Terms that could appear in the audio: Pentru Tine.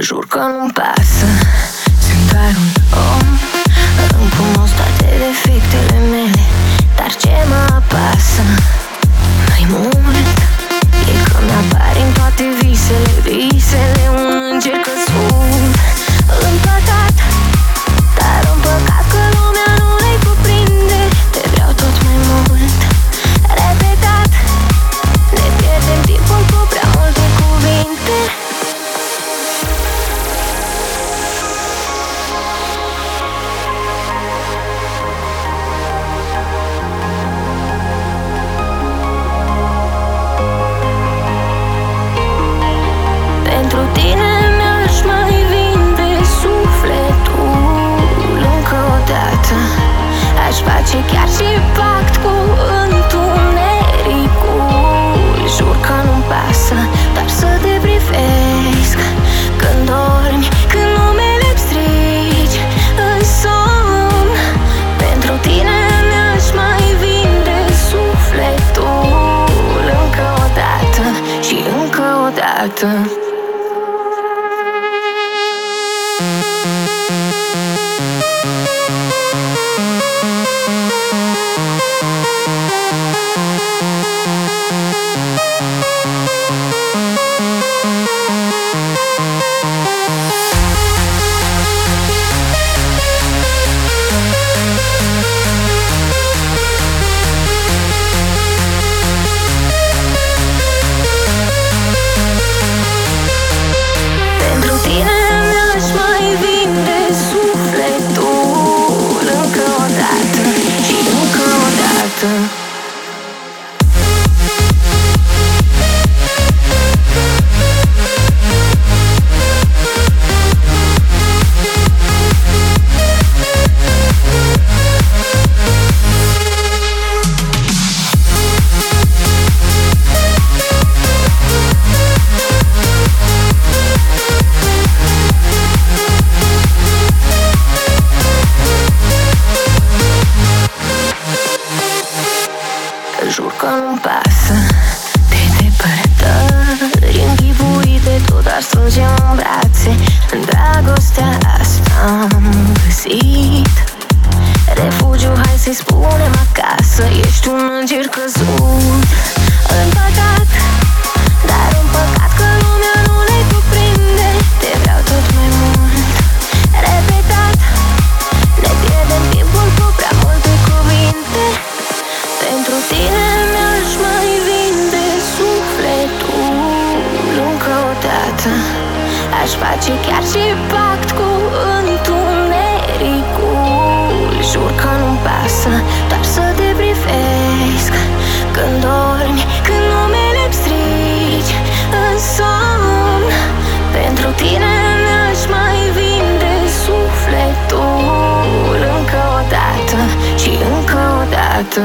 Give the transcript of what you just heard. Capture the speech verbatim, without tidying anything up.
jur că nu-mi pasă. Sunt doar un om, îmi cunosc toate defectele mele, dar ce mă apasă mai mult e că mi-apar în toate visele, visele un înger că sunt în păcat, dar în păcat că lumea nu le cuprinde. Te vreau tot mai mult, repetat, ne pierdem timpul cu prea multe cuvinte. Pentru tine mi-aș mai vinde sufletul încă o dată, aș face chiar și pact cu întunericul. Jur că nu-mi pasă, dar să te privesc când dormi, când numele îmi strici în somn. Pentru tine mi-aș mai vinde sufletul încă o dată și încă o dată. Jur că nu-mi pasă de depărtări închipuite, tot aș strânge în brațe. În dragostea asta am găsit refugiu, hai să-i spunem acasă. Ești un înger căzut în păcat, dar în păcat că lumea nu ne cuprinde. Te vreau tot mai mult, repetat, ne pierdem timpul cu prea multe cuvinte. Pentru tine mi-aș mai vinde sufletul încă o dată, aș face chiar și pact cu întunericul. Jur că nu-mi pasă, doar să te privesc când dormi, când numele-mi strici în somn. Pentru tine mi-aș mai vinde sufletul încă o dată și încă o dată.